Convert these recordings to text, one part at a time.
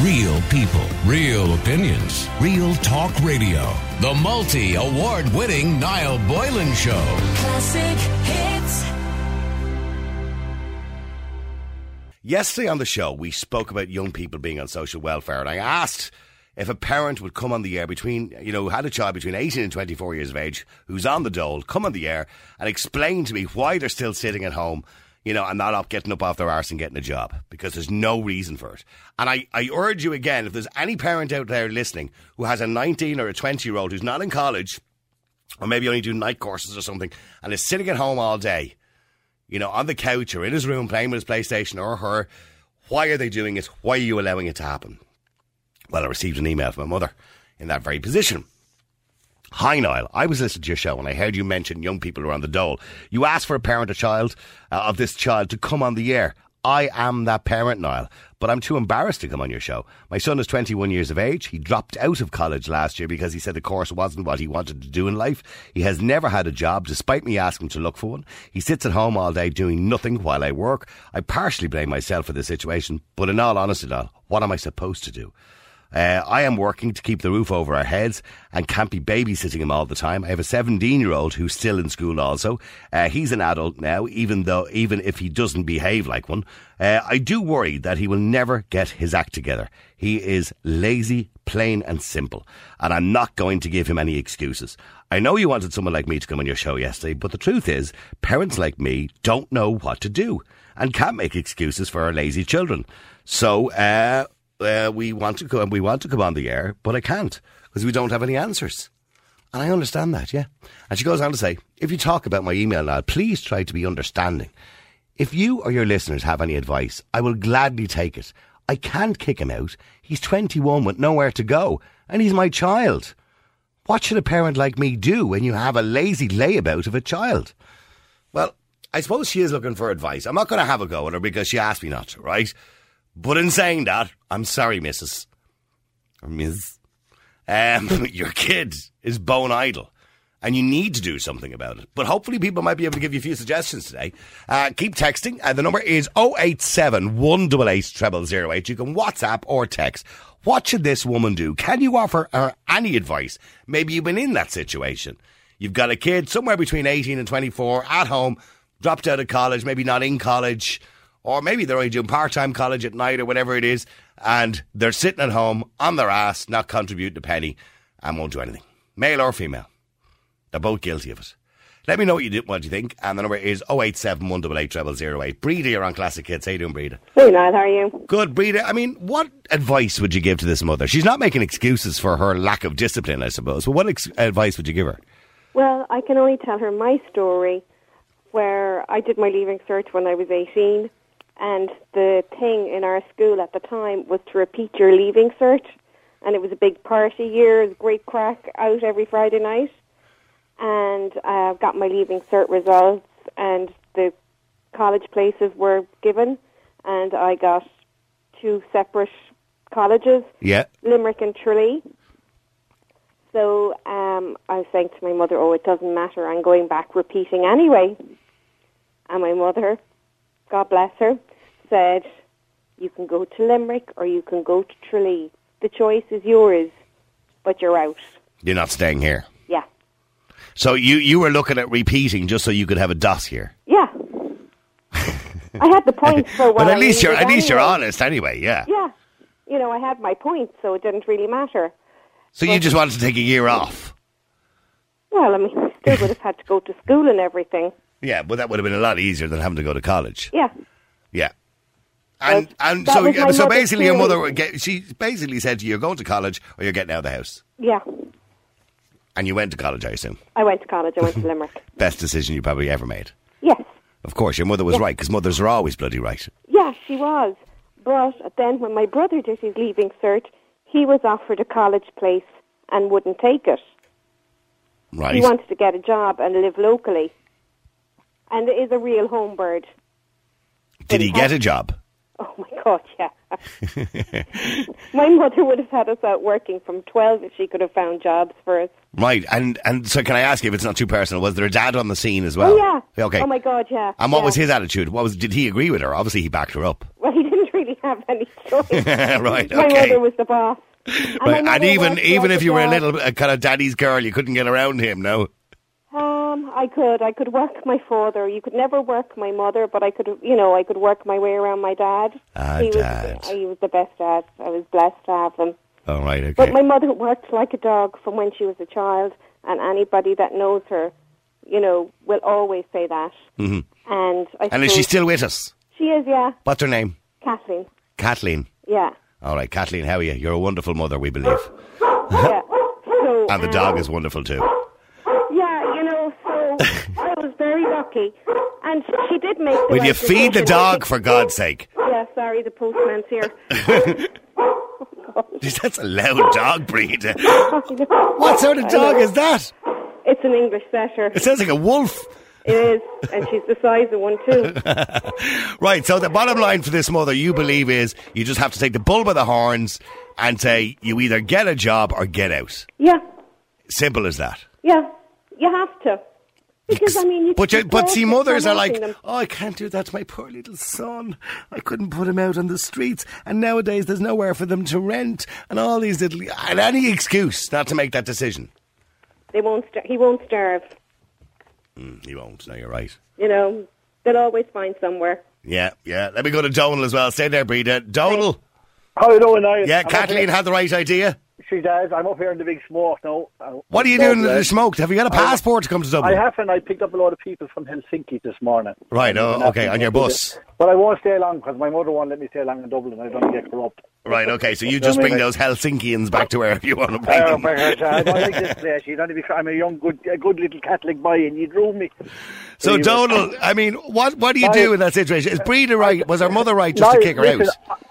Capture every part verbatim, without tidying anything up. Real people, real opinions, real talk radio. The multi-award-winning Niall Boylan Show. Classic hits. Yesterday on the show, we spoke about young people being on social welfare, and I asked if a parent would come on the air between, you know, had a child between eighteen and twenty-four years of age who's on the dole, come on the air and explain to me why they're still sitting at home, you know, and not up, getting up off their arse and getting a job, because there's no reason for it. And I, I urge you again, if there's any parent out there listening who has a nineteen or a twenty-year-old who's not in college or maybe only doing night courses or something and is sitting at home all day, you know, on the couch or in his room playing with his PlayStation or her, why are they doing it? Why are you allowing it to happen? Well, I received an email from my mother in that very position. Hi, Niall. I was listening to your show and I heard you mention young people who are on the dole. You asked for a parent or child uh, of this child to come on the air. I am that parent, Niall, but I'm too embarrassed to come on your show. My son is twenty-one years of age. He dropped out of college last year because he said the course wasn't what he wanted to do in life. He has never had a job, despite me asking him to look for one. He sits at home all day doing nothing while I work. I partially blame myself for this situation, but in all honesty, Niall, what am I supposed to do? Uh, I am working to keep the roof over our heads and can't be babysitting him all the time. I have a seventeen-year-old who's still in school also. Uh, he's an adult now, even though, even if he doesn't behave like one. Uh, I do worry that he will never get his act together. He is lazy, plain and simple, and I'm not going to give him any excuses. I know you wanted someone like me to come on your show yesterday, but the truth is, parents like me don't know what to do and can't make excuses for our lazy children. So, uh... Uh, we want to come. We want to come on the air, but I can't because we don't have any answers. And I understand that, yeah. And she goes on to say, if you talk about my email now, please try to be understanding. If you or your listeners have any advice, I will gladly take it. I can't kick him out. He's twenty-one with nowhere to go, and he's my child. What should a parent like me do when you have a lazy layabout of a child? Well, I suppose she is looking for advice. I'm not going to have a go at her because she asked me not to, right? But in saying that, I'm sorry, missus Or miz Um, your kid is bone idle and you need to do something about it. But hopefully people might be able to give you a few suggestions today. Uh, keep texting. Uh, the number is oh eight seven, one eight eight, zero zero zero eight. You can WhatsApp or text. What should this woman do? Can you offer her any advice? Maybe you've been in that situation. You've got a kid somewhere between eighteen and twenty-four at home, dropped out of college, maybe not in college, or maybe they're only doing part-time college at night or whatever it is, and they're sitting at home on their ass, not contributing a penny, and won't do anything. Male or female. They're both guilty of it. Let me know what you do, what you think, and the number is oh eight seven, one eight eight, zero zero zero eight. Breeda, you're on Classic Hits. How you doing, Breeda? Hey, Niall, how are you? Good, Breeda. I mean, what advice would you give to this mother? She's not making excuses for her lack of discipline, I suppose, but what ex- advice would you give her? Well, I can only tell her my story, where I did my leaving cert when I was eighteen, and the thing in our school at the time was to repeat your leaving cert. And it was a big party year, it was great crack out every Friday night. And I uh, got my leaving cert results and the college places were given. And I got two separate colleges, yeah. Limerick and Tralee. So um, I was saying to my mother, oh, it doesn't matter, I'm going back repeating anyway. And my mother, God bless her, said, you can go to Limerick or you can go to Tralee. The choice is yours, but you're out. You're not staying here. Yeah. So you, you were looking at repeating just so you could have a DOS here. Yeah. I had the points for a while. But at least, you're, at least anyway. You're honest anyway, yeah. Yeah. You know, I had my points, so it didn't really matter. So but you just wanted to take a year off? Well, I mean, they would have had to go to school and everything. Yeah, but that would have been a lot easier than having to go to college. Yeah, yeah, and and so so basically, your mother get, she basically said to you, "You're going to college, or you're getting out of the house." Yeah, and you went to college, I assume. I went to college. I went to Limerick. Best decision you probably ever made. Yes, of course, your mother was yes. right because mothers are always bloody right. Yeah, she was. But then, when my brother did his leaving cert, he was offered a college place and wouldn't take it. Right, he wanted to get a job and live locally. And it is a real home bird. Did he get a job? Oh, my God, yeah. My mother would have had us out working from twelve if she could have found jobs for us. Right. And and so can I ask you, if it's not too personal, was there a dad on the scene as well? Oh, yeah. Okay. Oh, my God, yeah. And what yeah. was his attitude? What was? Did he agree with her? Obviously, he backed her up. Well, he didn't really have any choice. Right, okay. My mother was the boss. And, right. and even even if you were a little uh, kind of daddy's girl, you couldn't get around him, no? Um, I could. I could work my father. You could never work my mother, but I could, you know, I could work my way around my dad. Ah, he dad. Was, he was the best dad. I was blessed to have him. All right, okay. But my mother worked like a dog from when she was a child, and anybody that knows her, you know, will always say that. Mm-hmm. And I and is she still with us? She is, yeah. What's her name? Kathleen. Kathleen. Yeah. All right, Kathleen, how are you? You're a wonderful mother, we believe. Yeah. So, and the um, dog is wonderful too. Yeah, you know, so I was very lucky. And she did make the Will right you feed the dog, for God's sake? Yeah, sorry, the postman's here. Jeez, that's a loud dog breed. What sort of dog is that? It's an English setter. It sounds like a wolf. It is, and she's the size of one too. Right, so the bottom line for this mother, you believe, is you just have to take the bull by the horns and say you either get a job or get out. Yeah. Simple as that. Yeah, you have to. Because, I mean, you but, you, but see, mothers are like, them. oh, I can't do that to my poor little son. I couldn't put him out on the streets. And nowadays there's nowhere for them to rent. And all these little... And any excuse not to make that decision. They won't. St- he won't starve. Mm, he won't. No, you're right. You know, they'll always find somewhere. Yeah, yeah. Let me go to Donal as well. Stay there, Breeda. Donal. How you doing, Niall? Yeah, I'm Kathleen had the right idea. She does. I'm up here in the big smoke now. What are you doing in the smoke? Have you got a passport to come to Dublin? I haven't. I picked up a lot of people from Helsinki this morning. Right, oh, okay, on your bus. But I won't stay long because my mother won't let me stay long in Dublin. I don't get corrupt. Right, okay, so you just bring those Helsinkians back to wherever you want to bring them. I don't like this place. You don't be, I'm a young, good, a good little Catholic boy and you drove me. So, Donal, I mean, what what do you do in that situation? Is Breeda right? Was her mother right just to kick her out?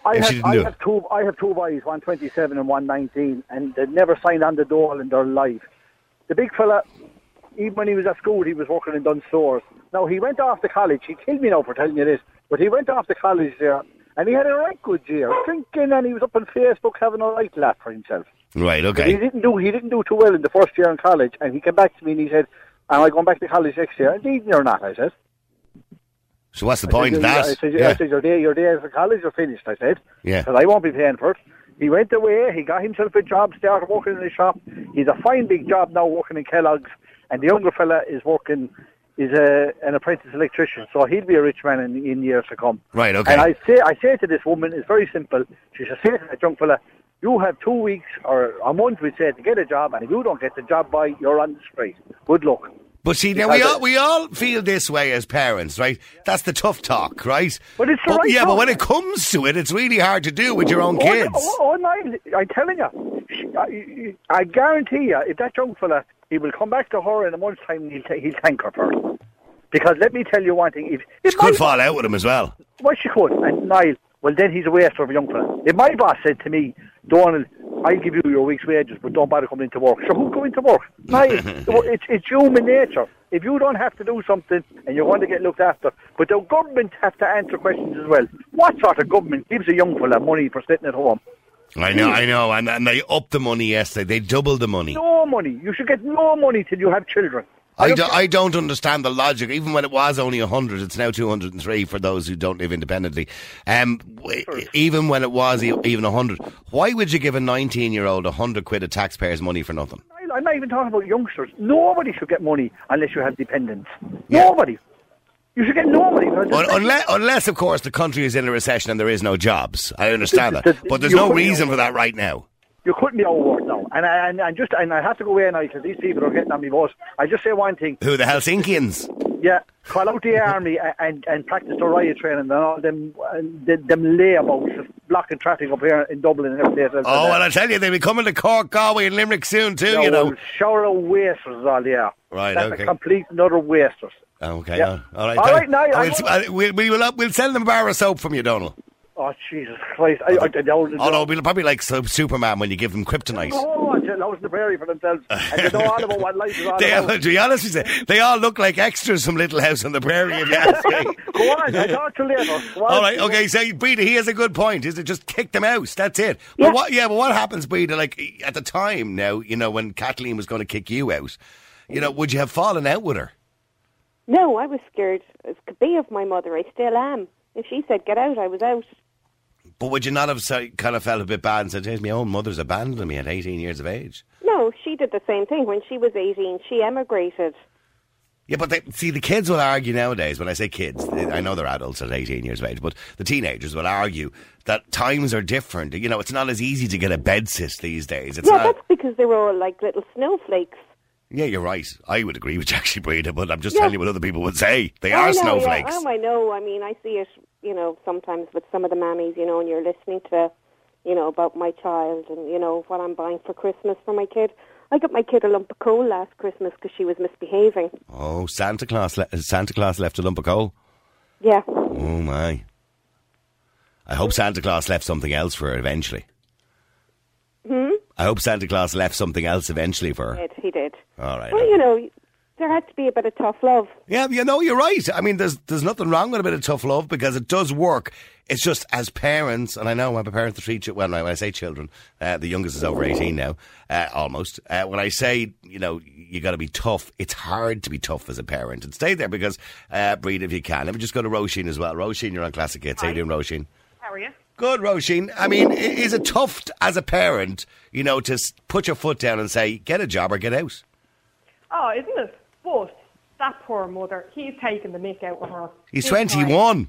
I have, I, have two, I have two boys, one twenty-seven and one nineteen, and they never signed on the Donal in their life. The big fella, even when he was at school, he was working in Dunnes Stores. Now, he went off to college. He killed me now for telling you this, but he went off to college there, and he had a right good year, drinking, and he was up on Facebook having a right laugh for himself. Right, okay. But he didn't do he didn't do too well in the first year in college, and he came back to me and he said, am I going back to college next year? Indeed, you're not, I said. So what's the point of that? I said, yeah. I said your, day, your days for college are finished, I said. Yeah. Because I won't be paying for it. He went away, he got himself a job, started working in a shop. He's a fine big job now working in Kellogg's. And the younger fella is working, is a, an apprentice electrician. So he'll be a rich man in, in years to come. Right, okay. And I say I say to this woman, it's very simple. She should say to that young fella, you have two weeks or a month, we say, to get a job. And if you don't get the job by, you're on the street. Good luck. But see, now we all, we all feel this way as parents, right? That's the tough talk, right? But it's the but, right Yeah, talk. But when it comes to it, it's really hard to do with your own kids. Oh, oh, oh, oh I'm telling you, I, I guarantee you, if that young fella, he will come back to her in a month's time and he'll, t- he'll thank her for it. Because let me tell you one thing. If, if she could my, fall out with him as well. Well, she could. And Niall, well, then he's a waster of a young fella. If my boss said to me, Donald, I'll give you your week's wages, but don't bother coming into work. So who's going to work? Niall, it's, it's human nature. If you don't have to do something and you're going to get looked after, but the government have to answer questions as well. What sort of government gives a young fella money for sitting at home? I know, I know. And, and they upped the money yesterday. They doubled the money. No money. You should get no money till you have children. I, do, I don't understand the logic. Even when it was only one hundred, it's now two hundred three for those who don't live independently. Um, even when it was even one hundred, why would you give a nineteen-year-old one hundred quid of taxpayers' money for nothing? I'm not even talking about youngsters. Nobody should get money unless you have dependents. Yeah. Nobody. You should get no money. Unless, unless, of course, the country is in a recession and there is no jobs. I understand that. But there's no reason for that right now. You couldn't be overworked now. And I, and, and just, and I have to go away now because these people are getting on me boss. I just say one thing. Who, the Helsinkians? Yeah. Call out the army and, and, and practice the riot training and all them and the, them layabouts blocking traffic up here in Dublin and everything else. Oh, well, I tell you, they'll be coming to Cork, Galway and Limerick soon too, yeah, you know. Well, shower of wasters all there. Right, That's okay. That's a complete and utter wasters. Okay, yeah. all right. All right, now. I will, we'll, we'll, we'll send them a bar of soap from you, Donal. Oh, Jesus Christ. I, I, I, I, Although it'll probably like Superman when you give them kryptonite. Oh, they're out in the prairie for themselves. And they know all about what life is all they, about. To be honest with you, they all look like extras from Little House on the Prairie, if you ask me. Go on, I talk to later. All right, okay, so Breeda, he has a good point. Is to just kick them out, that's it. Yeah. But what, yeah, but what happens, Breeda, like at the time now, you know, when Kathleen was going to kick you out, you know, would you have fallen out with her? No, I was scared as could be of my mother. I still am. If she said get out, I was out. But would you not have kind of felt a bit bad and said, my own mother's abandoned me at eighteen years of age? No, she did the same thing. When she was eighteen, she emigrated. Yeah, but they, see, the kids will argue nowadays, when I say kids, they, I know they're adults at eighteen years of age, but the teenagers will argue that times are different. You know, it's not as easy to get a bedsit these days. It's yeah, not... that's because they were all like little snowflakes. Yeah, you're right. I would agree with you, actually, Breeda, but I'm just yeah. telling you what other people would say. They I are know, snowflakes. Yeah. Oh, I know. I mean, I see it, you know, sometimes with some of the mammies, you know, and you're listening to, you know, about my child and, you know, what I'm buying for Christmas for my kid. I got my kid a lump of coal last Christmas because she was misbehaving. Oh, Santa Claus, le- Santa Claus left a lump of coal? Yeah. Oh, my. I hope Santa Claus left something else for her eventually. Hmm? I hope Santa Claus left something else eventually for her. He did. He did. All right. Well, okay. You know, there had to be a bit of tough love. Yeah, you know, you're right. I mean, there's there's nothing wrong with a bit of tough love because it does work. It's just as parents, and I know I'm a parent to three children. Well, when I say children, uh, the youngest is over eighteen now, uh, almost. Uh, when I say, you know, you got to be tough, it's hard to be tough as a parent. And stay there because, uh, Breeda, if you can. Let me just go to Roisin as well. Roisin, you're on Classic Hits. How are you doing, Roisin? How are you? Good, Roisin. I mean, is it tough as a parent, you know, to put your foot down and say, get a job or get out? Oh, isn't it? But that poor mother, he's taking the mick out of her. He's twenty-one.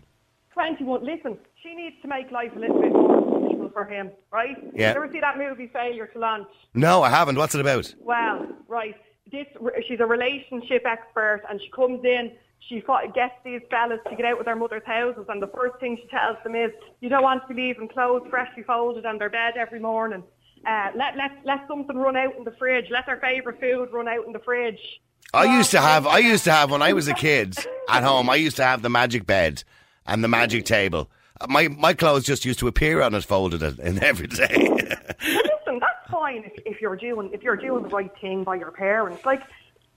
twenty-one. Listen, she needs to make life a little bit more comfortable for him, right? Yeah. You ever see that movie, Failure to Launch? No, I haven't. What's it about? Well, right. This, she's a relationship expert and she comes in. She gets these fellas to get out of their mother's houses and the first thing she tells them is, you don't want to be leaving clothes freshly folded on their bed every morning. Uh, let, let, let something run out in the fridge. Let their favourite food run out in the fridge. I used to have, I used to have, when I was a kid at home, I used to have the magic bed and the magic table. My my clothes just used to appear on it, folded in every day. Listen, that's fine if, if you're doing if you're doing the right thing by your parents. Like,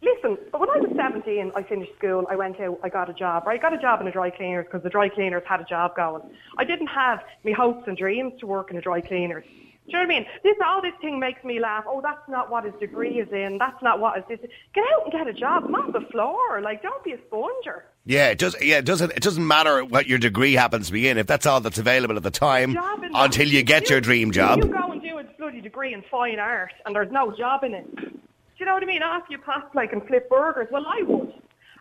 listen, but when I was seventeen, I finished school, I went out, I got a job. I got a job in a dry cleaners because the dry cleaners had a job going. I didn't have my hopes and dreams to work in a dry cleaners. Do you know what I mean? This, all this thing makes me laugh. Oh, that's not what his degree is in. That's not what is this. Get out and get a job. Mop the floor. Like, don't be a sponger. Yeah, it, does, yeah, it doesn't It doesn't matter what your degree happens to be in. If that's all that's available at the time, until you get you, your dream job. You go and do a bloody degree in fine art and there's no job in it. Do you know what I mean? After you pass, like, and flip burgers. Well, I would.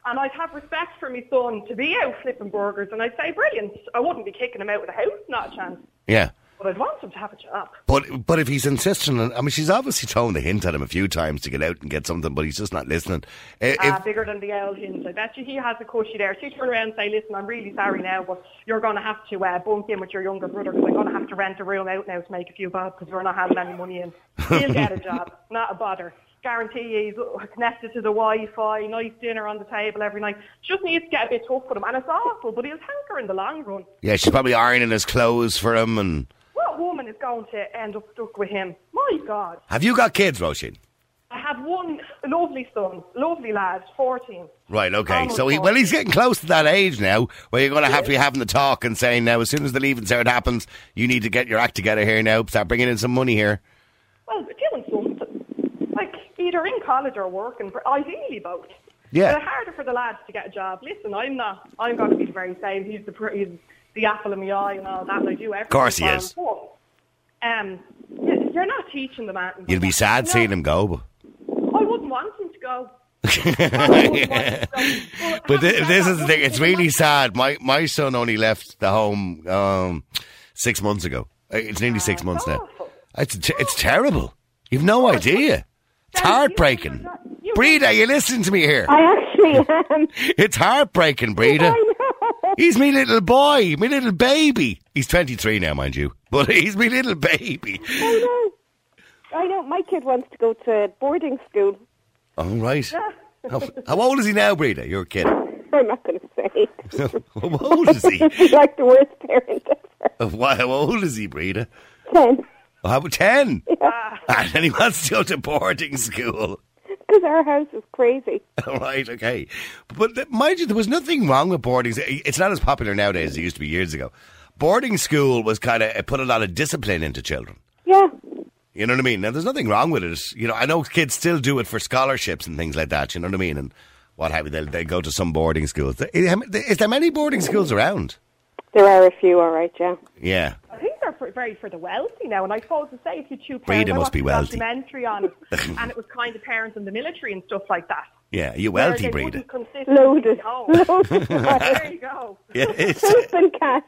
And I'd have respect for my son to be out flipping burgers. And I'd say, brilliant. I wouldn't be kicking him out of the house. Not a chance. Yeah. But I'd want him to have a job. But but if he's insisting, I mean, she's obviously thrown the hint at him a few times to get out and get something, but he's just not listening. If, ah, bigger than the old hint. I bet you he has a cushy there. She turned around and say, listen, I'm really sorry now, but you're going to have to uh, bunk in with your younger brother because I'm going to have to rent a room out now to make a few bob because we're not having any money in. He'll get a job. Not a bother. Guarantee he's connected to the Wi-Fi, nice dinner on the table every night. Just needs to get a bit tough with him. And it's awful, but he'll hanker in the long run. Yeah, she's probably ironing his clothes for him and... What woman is going to end up stuck with him? My God. Have you got kids, Roisin? I have one lovely son, lovely lad, fourteen. Right, okay. So, he, well, he's getting close to that age now where you're going to have to be having the talk and saying, now, as soon as the leaving cert happens, you need to get your act together here now. Start bringing in some money here. Well, doing something. Like, either in college or working, ideally both. Yeah. But it's harder for the lads to get a job. Listen, I'm not, I'm going to be the very same. He's the pretty... the apple in my eye and all that, and I do everything. Of course he is. Um, you're not teaching them anything. You'll be sad no. seeing him go. I wouldn't want him to go. yeah. to go. But this, this is the thing, it's really sad. My my son only left the home um, six months ago. It's nearly uh, six months now. It's t- it's terrible. You've no idea. It's heartbreaking. Breeda, you listening to me here? I actually am. It's heartbreaking, Breeda. He's me little boy, me little baby. He's twenty-three now, mind you, but he's me little baby. I know. I know. My kid wants to go to boarding school. All right. Yeah. How, how old is he now, Breeda? You're a kid. I'm not going to say. How old is he? He's like the worst parent ever. Why, how old is he, Breeda? Ten. Oh, how about ten? Yeah. And then he wants to go to boarding school. Because our house is crazy. Right, okay. But mind you, there was nothing wrong with boarding. It's not as popular nowadays as it used to be years ago. Boarding school was kind of, it put a lot of discipline into children. Yeah. You know what I mean? Now, there's nothing wrong with it. You know, I know kids still do it for scholarships and things like that. You know what I mean? And what have you, they'll, they'll go to some boarding schools. Is there many boarding schools around? There are a few, all right, yeah. Yeah. I think for, very for the wealthy now. And I suppose to say, if you two parents, Breeda must be wealthy. Documentary on it, and it was kind of parents in the military and stuff like that. Yeah, are you wealthy, Breeda? Loaded. Loaded. There you go. Yeah, it's open catch.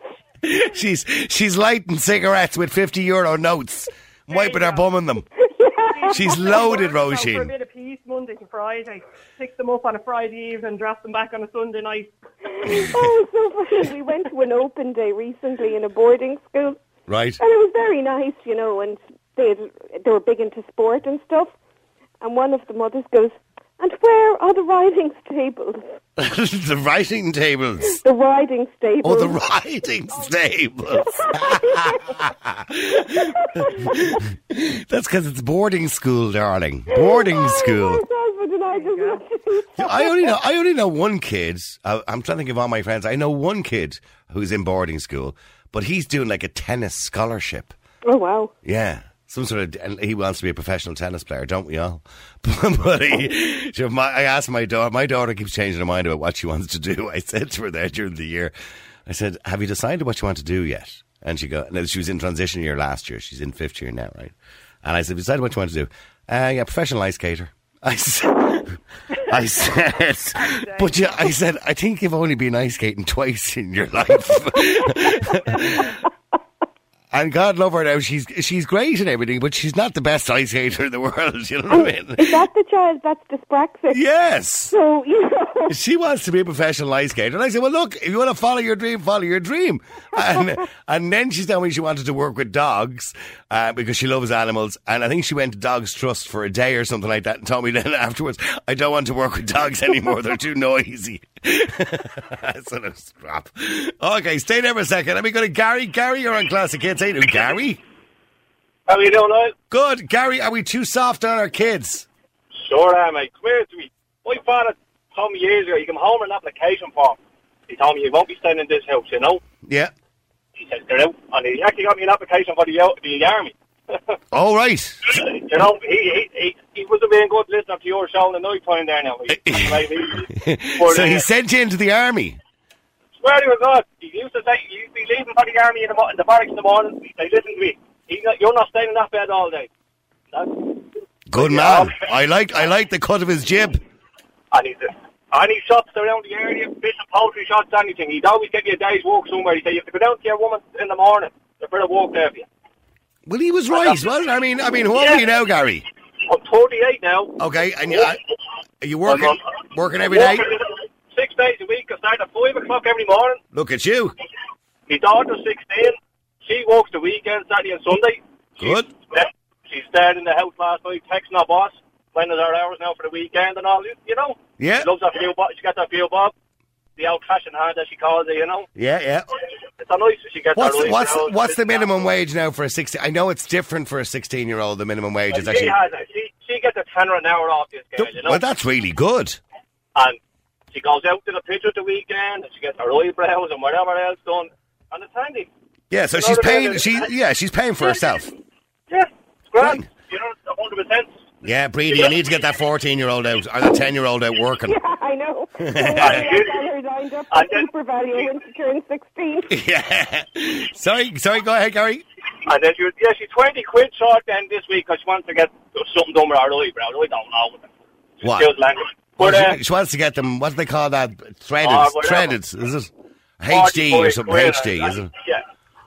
She's she's lighting cigarettes with fifty euro notes, there wiping her bum on them. Yeah. She's loaded, Roisin. For a bit of peace, Monday to Friday. Pick them up on a Friday evening, drop them back on a Sunday night. Oh, it's so funny. We went to an open day recently in a boarding school, right? And it was very nice, you know. And they had, they were big into sport and stuff. And one of the mothers goes, "And where are the riding stables?" The riding tables? The riding stables. Oh, the riding stables. That's because it's boarding school, darling. Boarding oh, school. I, just I, only know, I only know one kid. I, I'm trying to think of all my friends. I know one kid who's in boarding school, but he's doing like a tennis scholarship. Oh, wow. Yeah. Some sort of, he wants to be a professional tennis player, don't we all? But he, I asked my daughter, my daughter keeps changing her mind about what she wants to do. I said to her there during the year, I said, have you decided what you want to do yet? And she go, and she was in transition year last year. She's in fifth year now, right? And I said, have you decided what you want to do? Uh, yeah, professional ice skater. I said, I said, but yeah, I said, I think you've only been ice skating twice in your life. And God love her now, she's she's great and everything, but she's not the best ice skater in the world, you know what and I mean? Is that the child that's dyspraxic? Yes. So, you know. She wants to be a professional ice skater. And I said, well, look, if you want to follow your dream, follow your dream. And and then she's telling me she wanted to work with dogs uh, because she loves animals. And I think she went to Dogs Trust for a day or something like that and told me then afterwards, I don't want to work with dogs anymore. They're too noisy. That's a strap. Okay, stay there for a second. Let me go to Gary. Gary, you're on Classic Kids. Hey, Gary. How are you doing, Niall? Good. Gary, are we too soft on our kids? Sure am, mate. Come here to me. My father told me years ago, he came home with an application form. He told me, you won't be staying in this house, you know? Yeah. He says, get out. And he actually got me an application for the, the army. All right. You know, he he, he, he wasn't being good listening to your show in the night time there now. But, so he uh, sent you into the army? Swear to God, he used to say, you'd be leaving for the army in the, in the barracks in the morning. They listen to me. He, you're not staying in that bed all day. That's, good man. I like I like the cut of his jib. And he, and he shops around the area, bits of poultry shots, anything. He'd always give you a day's walk somewhere. He'd say, you have to go down to your woman in the morning. They're better walk there for you. Well, he was right, wasn't he? I mean, I mean, who yeah. are you now, Gary? I'm forty-eight now. Okay, and you, I, are you working I'm, I'm, working every I'm working day? Six days a week. I start at five o'clock every morning. Look at you. My daughter's sixteen. She works the weekend, Saturday and Sunday. Good. She's, she stayed in the house last night, texting her boss, finding her hours now for the weekend and all, you know? Yeah. She loves her few bob. She gets her few bob. The old cash in hand, as she calls it, you know? Yeah, yeah. It's a nice she gets what's, her What's, what's, what's the minimum wage now for a sixteen? I know it's different for a sixteen-year-old, the minimum wage is actually... Has it. She, she gets a tenner an hour off this girl, you know? Well, that's really good. And she goes out to the pitch at the weekend, and she gets her eyebrows and whatever else done. And it's handy. Yeah, so you she's paying... She Yeah, she's paying for yeah. herself. Yeah, it's grand. Right. You know, one hundred percent. Yeah, Breedy, you need to get that fourteen-year-old out, or the ten-year-old out working. Yeah, I know. And lined up for SuperValu when she turned sixteen. Yeah. Sorry, sorry, go ahead, Gary. And then she was, yeah, she's twenty quid short then this week because she wants to get something done with her eyebrows. I don't know. She what? But, uh, she, she wants to get them, what do they call that? Threaded. Uh, threaded, is it? H D or something, H D, is it? Yeah.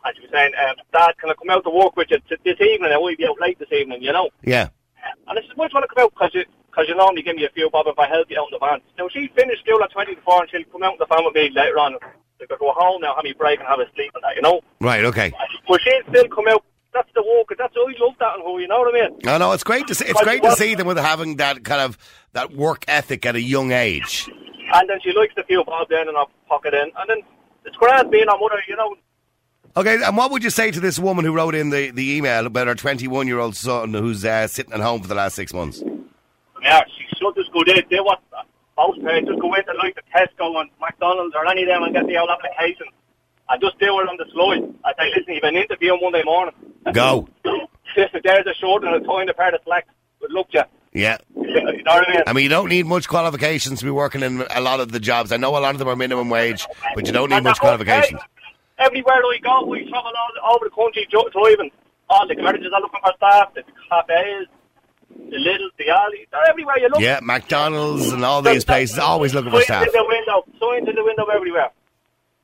And she was saying, um, Dad, can I come out to walk with you this evening? I will be out late this evening, you know? Yeah. And I said, why do you want to come out? Because you, you normally give me a few bob if I help you out in the van. Now, she finished school at twenty to four and she'll come out in the van with me later on. She'll go home now, have me break and have a sleep and that, you know? Right, okay. But she'll still come out. That's the walk. That's all. You love that and who, you know what I mean? No, no, it's great to see, it's great to see them with having that kind of that work ethic at a young age. And then she likes the few bob then and I'll pocket in. And then it's grand being her mother, you know? Okay, and what would you say to this woman who wrote in the, the email about her twenty-one-year-old son who's uh, sitting at home for the last six months? Yeah, she should just go there. They want most parents just go into like the Tesco and McDonald's or any of them and get the old application and just do it on the slide. I say, listen, you've been interviewing Monday morning. Go. Listen, there's a short and a tie and a pair of slacks. Good luck, yeah. Yeah. You know what I mean? I mean, you don't need much qualifications to be working in a lot of the jobs. I know a lot of them are minimum wage, but you don't need much qualifications. everywhere I go, we travel all over the country driving. All the carriages are looking for staff, the cafes, the Little, the alley, they're everywhere you look. Yeah, McDonald's and all these places, always looking for staff. Signs in the window, signs in the window everywhere.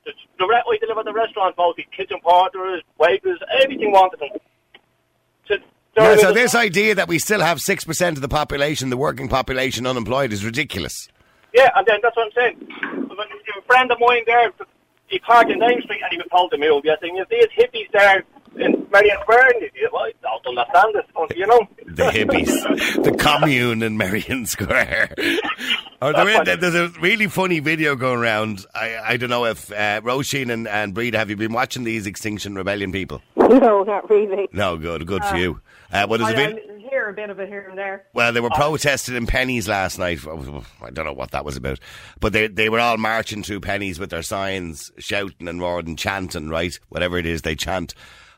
The, the, we deliver the restaurant, both the kitchen porters, waiters, everything wanted. To, yeah, so this idea that we still have six percent of the population, the working population, unemployed is ridiculous. Yeah, and then that's what I'm saying. A friend of mine there, he parked in Dame Street and he was told to move. Yes, and you see his hippies there in Merrion Square. Well, I don't understand this, you know. The hippies. The commune in Merrion Square. Or there is, there's a really funny video going around. I, I don't know if uh, Roisin and, and Breeda, have you been watching these Extinction Rebellion people? No, not really. No, good. Good uh, for you. Uh, what is I, it been? I hear a bit of it here and there. Well, they were oh. protested in Penneys last night. I don't know what that was about. But they, they were all marching through Penneys with their signs, shouting and roaring and chanting, right? Whatever it is, they chant.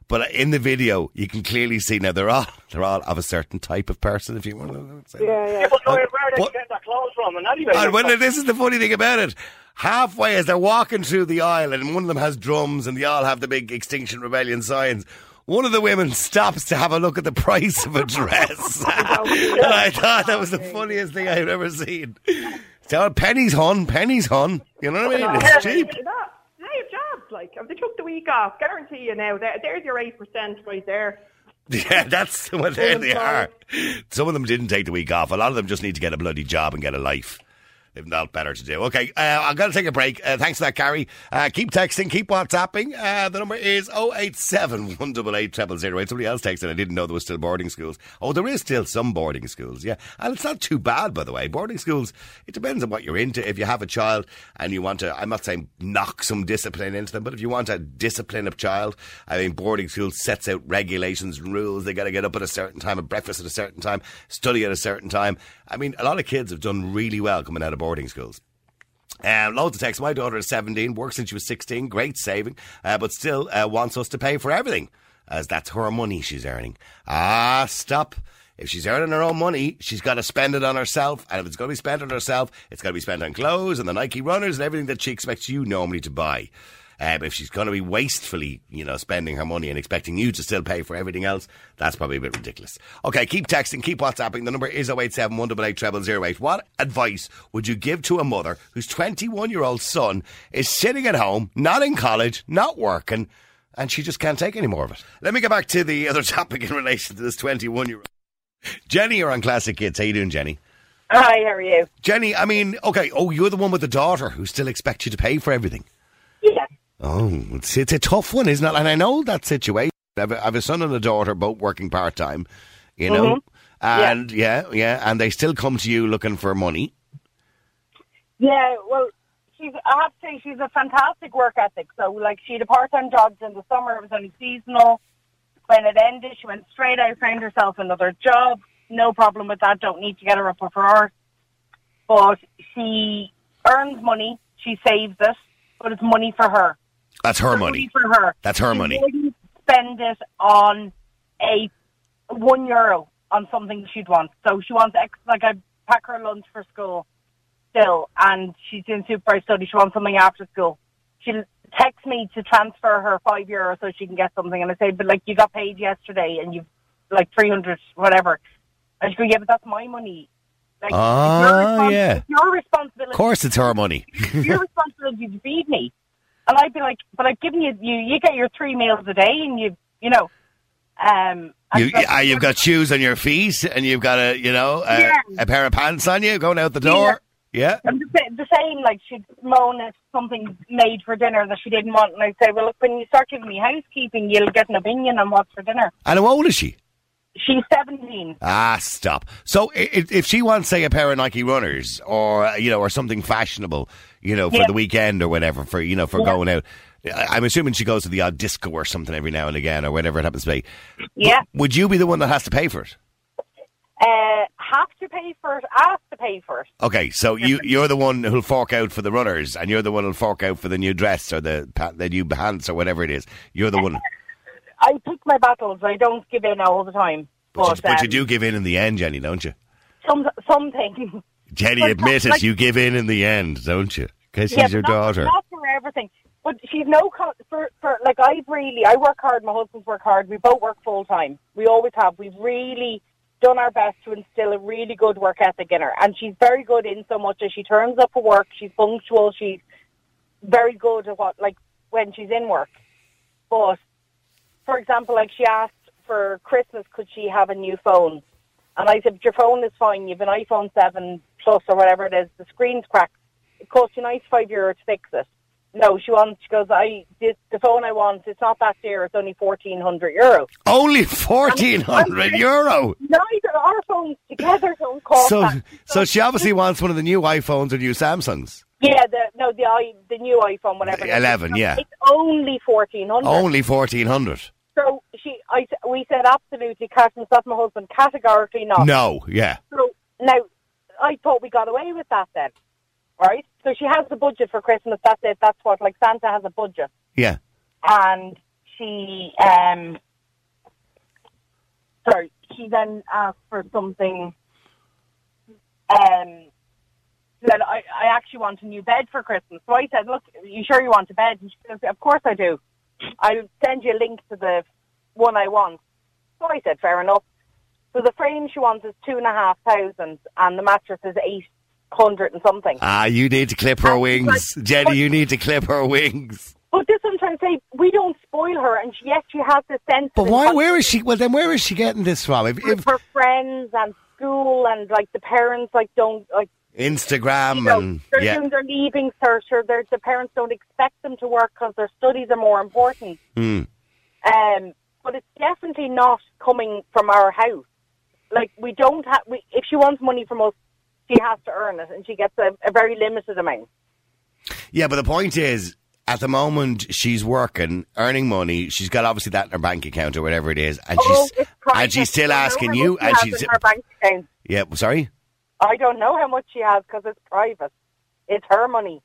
But in the video, you can clearly see now they're all they're all of a certain type of person, if you want to say. Yeah, yeah. yeah but no, where are they getting their clothes from? And anyway, and when, this is the funny thing about it. Halfway as they're walking through the aisle, and one of them has drums, and they all have the big Extinction Rebellion signs. One of the women stops to have a look at the price of a dress. And I thought that was the funniest thing I've ever seen. So pennies, hon, pennies, hon. You know what I mean? It's cheap. Like, if they took the week off, guarantee you now, there, there's your eight percent right there. Yeah, that's well, there they are. Some of them didn't take the week off. A lot of them just need to get a bloody job and get a life. They've not better to do. Okay, uh, I've got to take a break. Uh, thanks for that, Gary. Uh, keep texting, keep WhatsApping. Uh, the number is oh eight seven, one eight eight, zero zero zero eight. Somebody else texted, I didn't know there was still boarding schools. Oh, there is still some boarding schools, yeah. And it's not too bad, by the way. Boarding schools, it depends on what you're into. If you have a child and you want to, I'm not saying knock some discipline into them, but if you want to discipline a child, I mean, boarding school sets out regulations and rules. They got to get up at a certain time, at breakfast at a certain time, study at a certain time. I mean, a lot of kids have done really well coming out of boarding schools. Uh, loads of texts. My daughter is seventeen, worked since she was sixteen, great saving, uh, but still uh, wants us to pay for everything, as that's her money she's earning. Ah, stop. If she's earning her own money, she's got to spend it on herself, and if it's going to be spent on herself, it's got to be spent on clothes and the Nike runners and everything that she expects you normally to buy. Um, if she's going to be wastefully, you know, spending her money and expecting you to still pay for everything else, that's probably a bit ridiculous. Okay, keep texting, keep WhatsApping. The number is oh eight seven, one eight eight, zero zero zero eight. What advice would you give to a mother whose twenty-one-year-old son is sitting at home, not in college, not working, and she just can't take any more of it? Let me get back to the other topic in relation to this twenty-one-year-old. Jenny, you're on Classic Kids. How you doing, Jenny? Hi, how are you? Jenny, I mean, okay, oh, you're the one with the daughter who still expects you to pay for everything. Yeah. Oh, it's, it's a tough one, isn't it? And I know that situation. I have a, I have a son and a daughter, both working part-time, you know. Mm-hmm. And, yeah. yeah, yeah, and they still come to you looking for money. Yeah, well, she's, I have to say she's a fantastic work ethic. So, like, she had a part-time job in the summer. It was only seasonal. When it ended, she went straight out, found herself another job. No problem with that. Don't need to get her up for her. But she earns money. She saves it. But it's money for her. That's her money. For her. That's her she money. Wouldn't spend it on a one euro on something she'd want. So she wants, ex- like, I pack her lunch for school still, and she's doing supervised study. She wants something after school. She texts me to transfer her five euro so she can get something, and I say, but, like, you got paid yesterday, and you've, like, three hundred, whatever. And she goes, yeah, but that's my money. Like, oh, it's yeah. It's your responsibility. Of course it's her money. It's your responsibility to feed me. And I'd be like, but I've given you, you, you get your three meals a day, and you, you know. Um, you, like, uh, you've got shoes on your feet, and you've got a, you know, a, yeah. a pair of pants on you going out the door. Yeah. yeah. And the, the same, like, she'd moan at something made for dinner that she didn't want. And I'd say, well, look, when you start giving me housekeeping, you'll get an opinion on what's for dinner. And how old is she? She's seventeen. Ah, stop. So if, if she wants, say, a pair of Nike runners or, you know, or something fashionable, you know, for yeah. the weekend or whatever, for, you know, for yeah. going out, I'm assuming she goes to the odd disco or something every now and again or whatever it happens to be. Yeah. But would you be the one that has to pay for it? Uh, have to pay for it, ask to pay for it. Okay, so you, you're the one who'll fork out for the runners and you're the one who'll fork out for the new dress or the, the new pants or whatever it is. You're the one... I pick my battles. I don't give in all the time. But, but, you, but um, you do give in in the end, Jenny, don't you? Some something. Jenny, admit it. Like, you give in in the end, don't you? Because yeah, she's your not, daughter. Not for everything. But she's no, con- for, for, like, I've really, I work hard, my husband's work hard, we both work full time. We always have. We've really done our best to instill a really good work ethic in her. And she's very good in so much as she turns up for work, she's punctual, she's very good at what, like, when she's in work. But, for example, like, she asked for Christmas, could she have a new phone? And I said, your phone is fine, you have an iPhone seven Plus or whatever it is, the screen's cracked. It costs you ninety-five euro to fix it. No, she wants, she goes, I, this, the phone I want, it's not that dear, it's only fourteen hundred euro. Only fourteen hundred euro? Neither our phones together don't cost so, that. So, so she obviously wants one of the new iPhones or new Samsungs. Yeah, the, no, the i the new iPhone, whatever. eleven, yeah. It's only fourteen hundred. Only fourteen hundred. So she, I, we said absolutely, Kat, myself, my husband, categorically not. No, yeah. So now, I thought we got away with that then, right? So she has a budget for Christmas, that's it, that's what, like Santa has a budget. Yeah. And she, um, sorry, she then asked for something, um, said, I, I actually want a new bed for Christmas. So I said, look, are you sure you want a bed? And she says, of course I do. I'll send you a link to the one I want. So I said, fair enough. So the frame she wants is two and a half thousand and the mattress is eight hundred and something. Ah, you need to clip her and wings. Like, Jenny, but, you need to clip her wings. But this I'm trying to say, we don't spoil her, and she, yes, she has this sense. But why, where is she, well then where is she getting this from? If, if her friends and school and like the parents like don't like Instagram, you know, and they're yeah. doing their leaving search, or the parents don't expect them to work because their studies are more important. Mm. Um, but it's definitely not coming from our house. Like we don't have. We, if she wants money from us, she has to earn it, and she gets a, a very limited amount. Yeah, but the point is, at the moment she's working, earning money. She's got obviously that in her bank account or whatever it is, and oh, she's and she's still asking you. And she's in her bank account. Yeah, sorry. I don't know how much she has because it's private. It's her money.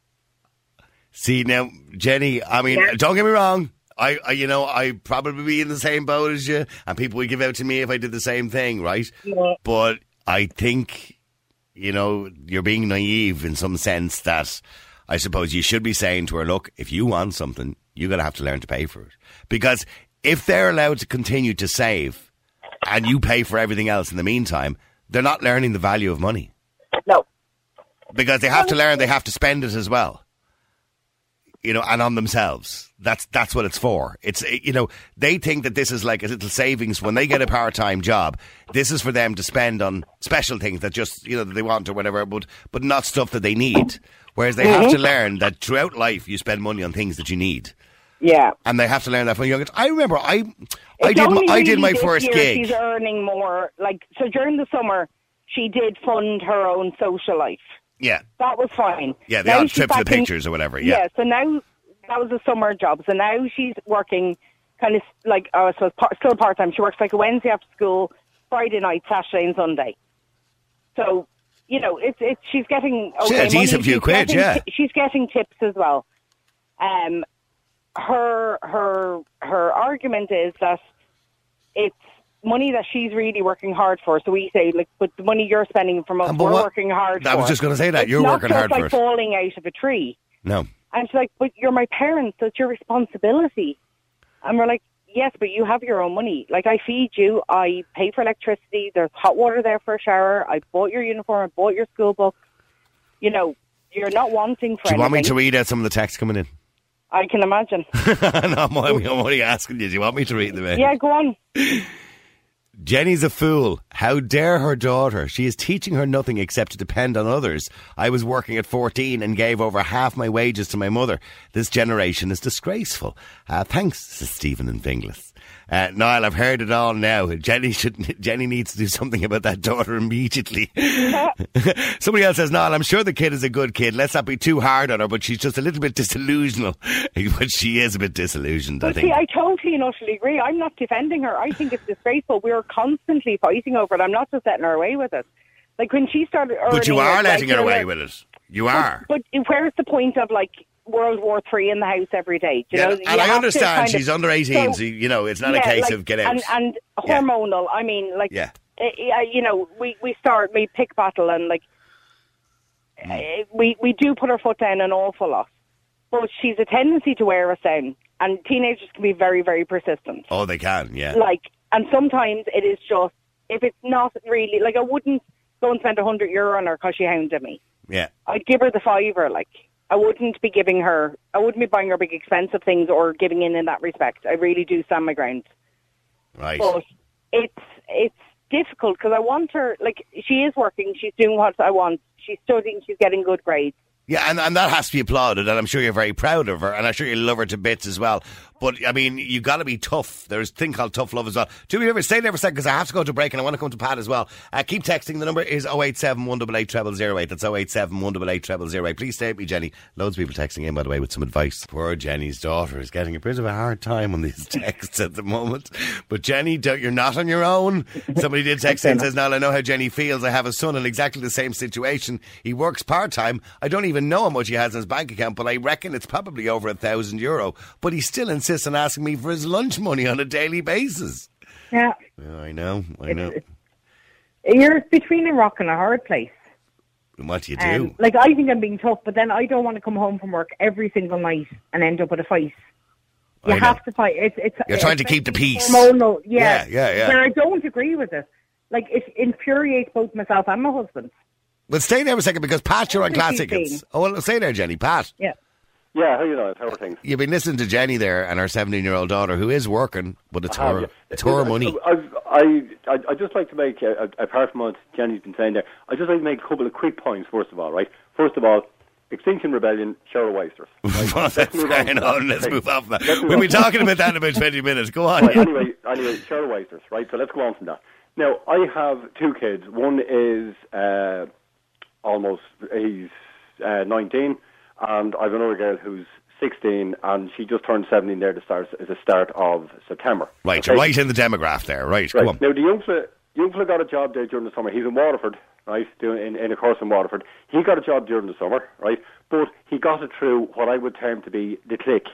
See, now, Jenny, I mean, yeah. Don't get me wrong. I, I, you know, I'd probably be in the same boat as you, and people would give out to me if I did the same thing, right? Yeah. But I think, you know, you're being naive in some sense that I suppose you should be saying to her, look, if you want something, you're going to have to learn to pay for it. Because if they're allowed to continue to save and you pay for everything else in the meantime, they're not learning the value of money. No. Because they have to learn, they have to spend it as well. You know, and on themselves. That's that's what it's for. It's, you know, they think that this is like a little savings when they get a part-time job. This is for them to spend on special things that just, you know, that they want or whatever, but, but not stuff that they need. Whereas they mm-hmm. have to learn that throughout life you spend money on things that you need. Yeah. And they have to learn that from young age. I remember I I did, my, I did my first gig. She's earning more. Like, so during the summer, she did fund her own social life. Yeah. That was fine. Yeah, the odd trip to the pictures or whatever. Yeah. Yeah, so now that was a summer job. So now she's working kind of like, oh, so par- still part-time. She works like a Wednesday after school, Friday night, Saturday and Sunday. So, you know, it's it's she's getting... Okay, yeah, a decent few quid, getting, yeah. She's getting tips as well. Um... Her her her argument is that it's money that she's really working hard for. So we say, like, but the money you're spending from us, we're what? working hard I for. I was just going to say that. It's you're working hard like for it. It's not like falling out of a tree. No. And she's like, but you're my parents, so it's your responsibility. And we're like, yes, but you have your own money. Like, I feed you, I pay for electricity, there's hot water there for a shower, I bought your uniform, I bought your school book. You know, you're not wanting for anything. Do you want me to read out some of the text coming in? I can imagine. no, I'm only, I'm only asking you. Do you want me to read them in? Yeah, go on. Jenny's a fool. How dare her daughter? She is teaching her nothing except to depend on others. I was working at fourteen and gave over half my wages to my mother. This generation is disgraceful. Uh, thanks, to Stephen and Finglas. Uh, Niall, I've heard it all now. Jenny should. Jenny needs to do something about that daughter immediately. Somebody else says, Niall, I'm sure the kid is a good kid. Let's not be too hard on her, but she's just a little bit disillusional. But she is a bit disillusioned, but I think. See, I totally and utterly agree. I'm not defending her. I think it's disgraceful. We're constantly fighting over it. I'm not just letting her away with it. Like when she started earning... But you are it, letting like, her away with it. You are. But, but where's the point of like... World War Three in the house every day. You yeah, know? And you I understand kind of, she's under eighteen, so, so, you know, it's not yeah, a case like, of get out. And, and yeah. hormonal, I mean, like, yeah. uh, you know, we, we start, we pick battle and, like, mm. uh, we, we do put our foot down an awful lot. but she's a tendency to wear us down. And teenagers can be very, very persistent. Oh, they can, yeah. Like, and sometimes it is just, if it's not really, like, I wouldn't go and spend one hundred euro on her because she hounded me. Yeah. I'd give her the fiver, like, I wouldn't be giving her, I wouldn't be buying her big expensive things or giving in in that respect. I really do stand my ground. Right. But it's, it's difficult because I want her, like, she is working, she's doing what I want, she's studying, she's getting good grades. Yeah, and, and that has to be applauded, and I'm sure you're very proud of her, and I'm sure you love her to bits as well. But, I mean, you got to be tough. There's a thing called tough love as well. Do you ever stay there for a second, because I have to go to break, and I want to come to Pat as well. Uh, keep texting. The number is oh eight seven, one eight eight, double oh oh eight. That's oh eight seven, one eight eight, double oh oh eight. Please stay with me, Jenny. Loads of people texting in, by the way, with some advice. Poor Jenny's daughter is getting a bit of a hard time on these texts at the moment. But, Jenny, don't, you're not on your own. Somebody did text in and says, Niall, I know how Jenny feels. I have a son in exactly the same situation. He works part-time. I don't even even know how much he has in his bank account, but I reckon it's probably over a thousand euro. But he still insists on asking me for his lunch money on a daily basis. Yeah. yeah I know, I know. It's, it's, you're between a rock and a hard place. And what do you do? Um, like, I think I'm being tough, but then I don't want to come home from work every single night and end up with a fight. You I have know. to fight. It's, it's, you're it's, trying to keep the peace. Hormonal, yeah. yeah, yeah, yeah. Where I don't agree with it. Like, it infuriates both myself and my husband. Well, stay there for a second because Pat, you're on Classic Hits. Oh, well, stay there, Jenny. Pat. Yeah. Yeah, how you know? How are things? You've been listening to Jenny there and her seventeen-year-old daughter who is working, but it's I her, have, yeah. it's her I, money. I I I I'd just like to make, uh, apart from what Jenny's been saying there, I'd just like to make a couple of quick points, first of all, right? First of all, Extinction Rebellion, Cheryl Weisters. Right? well, let's move on. on. Let's hey, move on from that. Move we'll on. be talking about that in about twenty minutes. Go on. Right, anyway, anyway, Cheryl Weisters, right? So let's go on from that. Now, I have two kids. One is... Uh, Almost, he's uh, nineteen, and I've another girl who's sixteen, and she just turned seventeen there to start at the start of September. Right, okay. You're right in the demographic there, right? Right. Come on. Now the young fella, young fella got a job there during the summer. He's in Waterford, right? Doing in, in a course in Waterford. He got a job during the summer, right? But he got it through what I would term to be the click.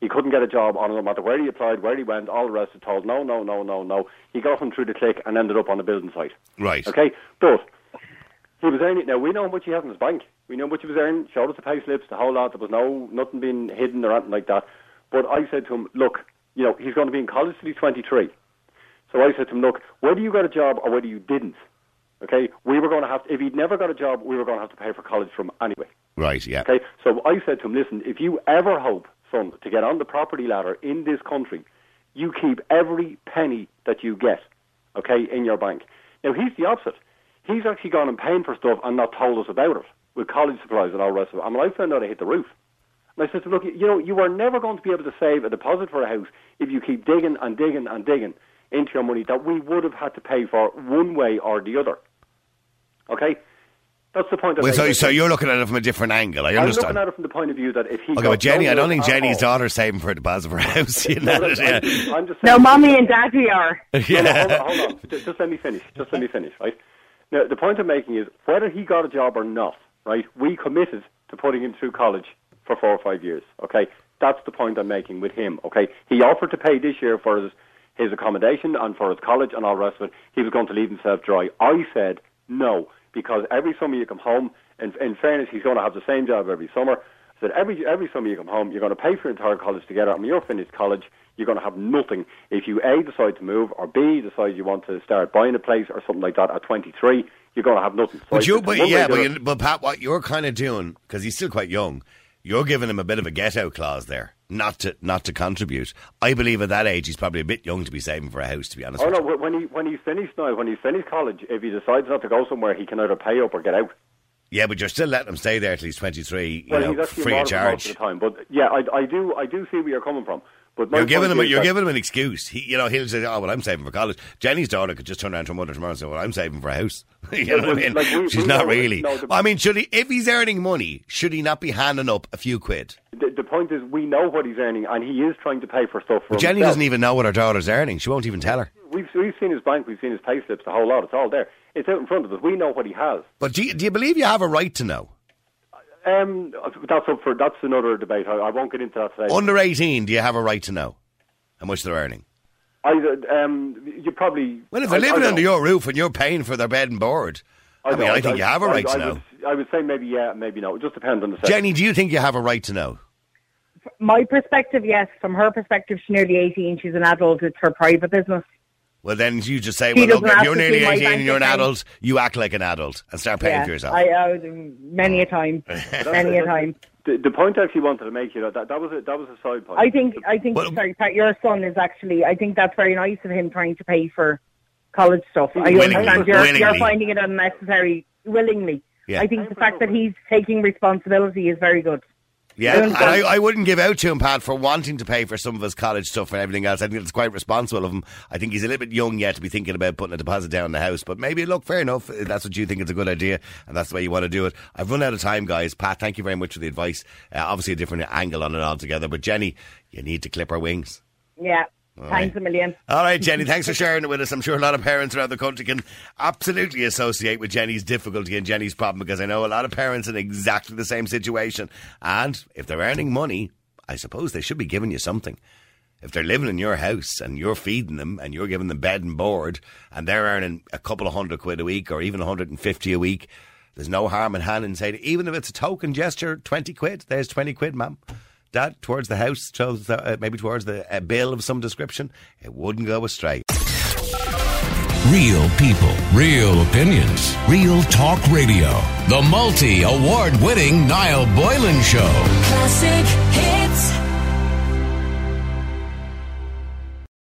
He couldn't get a job on it, no matter where he applied, where he went, all the rest was told no, no, no, no, no. He got him through the click and ended up on a building site. Right. Okay, but. He was earning, now we know how much he has in his bank. We know how much he was earning, showed us the pay slips, the whole lot. There was no, nothing being hidden or anything like that. But I said to him, look, you know, he's going to be in college till he's twenty-three. So I said to him, look, whether you got a job or whether you didn't, okay, we were going to have, to, if he'd never got a job, we were going to have to pay for college from anyway. Right, yeah. Okay, so I said to him, listen, if you ever hope, son, to get on the property ladder in this country, you keep every penny that you get, okay, in your bank. Now, he's the opposite. He's actually gone and paying for stuff and not told us about it with college supplies and all the rest of it. I mean, I found out I hit the roof. And I said to him, look, you know, you are never going to be able to save a deposit for a house if you keep digging and digging and digging into your money that we would have had to pay for one way or the other. Okay? That's the point. That well, so, so you're looking at it from a different angle. I understand. I'm looking at it from the point of view that if he... Okay, but Jenny, no I don't think Jenny's daughter's saving for a deposit for a house. You know, no, I'm, yeah. I'm just no, Mommy and Daddy are. Yeah. No, no, hold on, hold on. Just, just let me finish. Just let me finish, right? Now, the point I'm making is, whether he got a job or not, right, we committed to putting him through college for four or five years, okay? That's the point I'm making with him, okay? He offered to pay this year for his, his accommodation and for his college and all the rest of it. He was going to leave himself dry. I said no, because every summer you come home, and in fairness, he's going to have the same job every summer. I said, every, every summer you come home, you're going to pay for your entire college together, and when you're finished college, you're going to have nothing if you, A, decide to move, or B, decide you want to start buying a place or something like that at twenty-three, you're going to have nothing. So but you, but yeah, but, you, but Pat, what you're kind of doing, because he's still quite young, you're giving him a bit of a get-out clause there, not to not to contribute. I believe at that age he's probably a bit young to be saving for a house, to be honest. Oh, no, you. when he when he's finished now, when he's finished college, if he decides not to go somewhere, he can either pay up or get out. Yeah, but you're still letting him stay there till he's twenty-three, you well, know, free of charge. Most of the time, but yeah, I, I, do, I do see where you're coming from. But you're giving him, you're giving him an excuse. He, you know, he'll say, "Oh, well, I'm saving for college." Jenny's daughter could just turn around to her mother tomorrow and say, "Well, I'm saving for a house." you know well, what I mean? Like we, She's we not really. Well, I mean, should he, if he's earning money, should he not be handing up a few quid? The, the point is, we know what he's earning, and he is trying to pay for stuff. For but Jenny himself. doesn't even know what her daughter's earning. She won't even tell her. We've we've seen his bank, we've seen his pay slips, the whole lot. It's all there. It's out in front of us. We know what he has. But do you, do you believe you have a right to know? Um, that's up for that's another debate. I, I won't get into that today. Under eighteen, do you have a right to know how much they're earning? I um, you probably. Well, if they're I, living I under your roof and you're paying for their bed and board, I, I mean, I, I think I, you have a right I, to I know. Would, I would say maybe yeah, maybe no. It just depends on the. Setting. Jenny, do you think you have a right to know? my perspective, yes. From her perspective, she's nearly eighteen. She's an adult. It's her private business. Well, then you just say, well, look, if you're nearly eighteen and you're an adult, you act like an adult and start paying yeah, for yourself. I, uh, many a time. many a time. The, the point I actually wanted to make, you know, that, that was a that was a side point. I think I think well, sorry, Pat, your son is actually. I think that's very nice of him trying to pay for college stuff. I understand you're, you're finding it unnecessary willingly. Yeah. I think the fact that he's taking responsibility is very good. Yeah, and I, I wouldn't give out to him, Pat, for wanting to pay for some of his college stuff and everything else. I think it's quite responsible of him. I think he's a little bit young yet to be thinking about putting a deposit down in the house. But maybe, look, fair enough. That's what you think, it's a good idea and that's the way you want to do it. I've run out of time, guys. Pat, thank you very much for the advice. Uh, obviously a different angle on it altogether. But Jenny, you need to clip her wings. Yeah. All thanks right. a million. All right, Jenny, thanks for sharing it with us. I'm sure a lot of parents around the country can absolutely associate with Jenny's difficulty and Jenny's problem, because I know a lot of parents in exactly the same situation. And if they're earning money, I suppose they should be giving you something. If they're living in your house and you're feeding them and you're giving them bed and board and they're earning a couple of hundred quid a week or even one hundred fifty a week, there's no harm in handing, say, even if it's a token gesture, twenty quid, there's twenty quid, ma'am. That towards the house, towards the, uh, maybe towards the uh, bill of some description, it wouldn't go astray. Real people, real opinions, real talk radio. The multi-award winning Niall Boylan Show. Classic hits.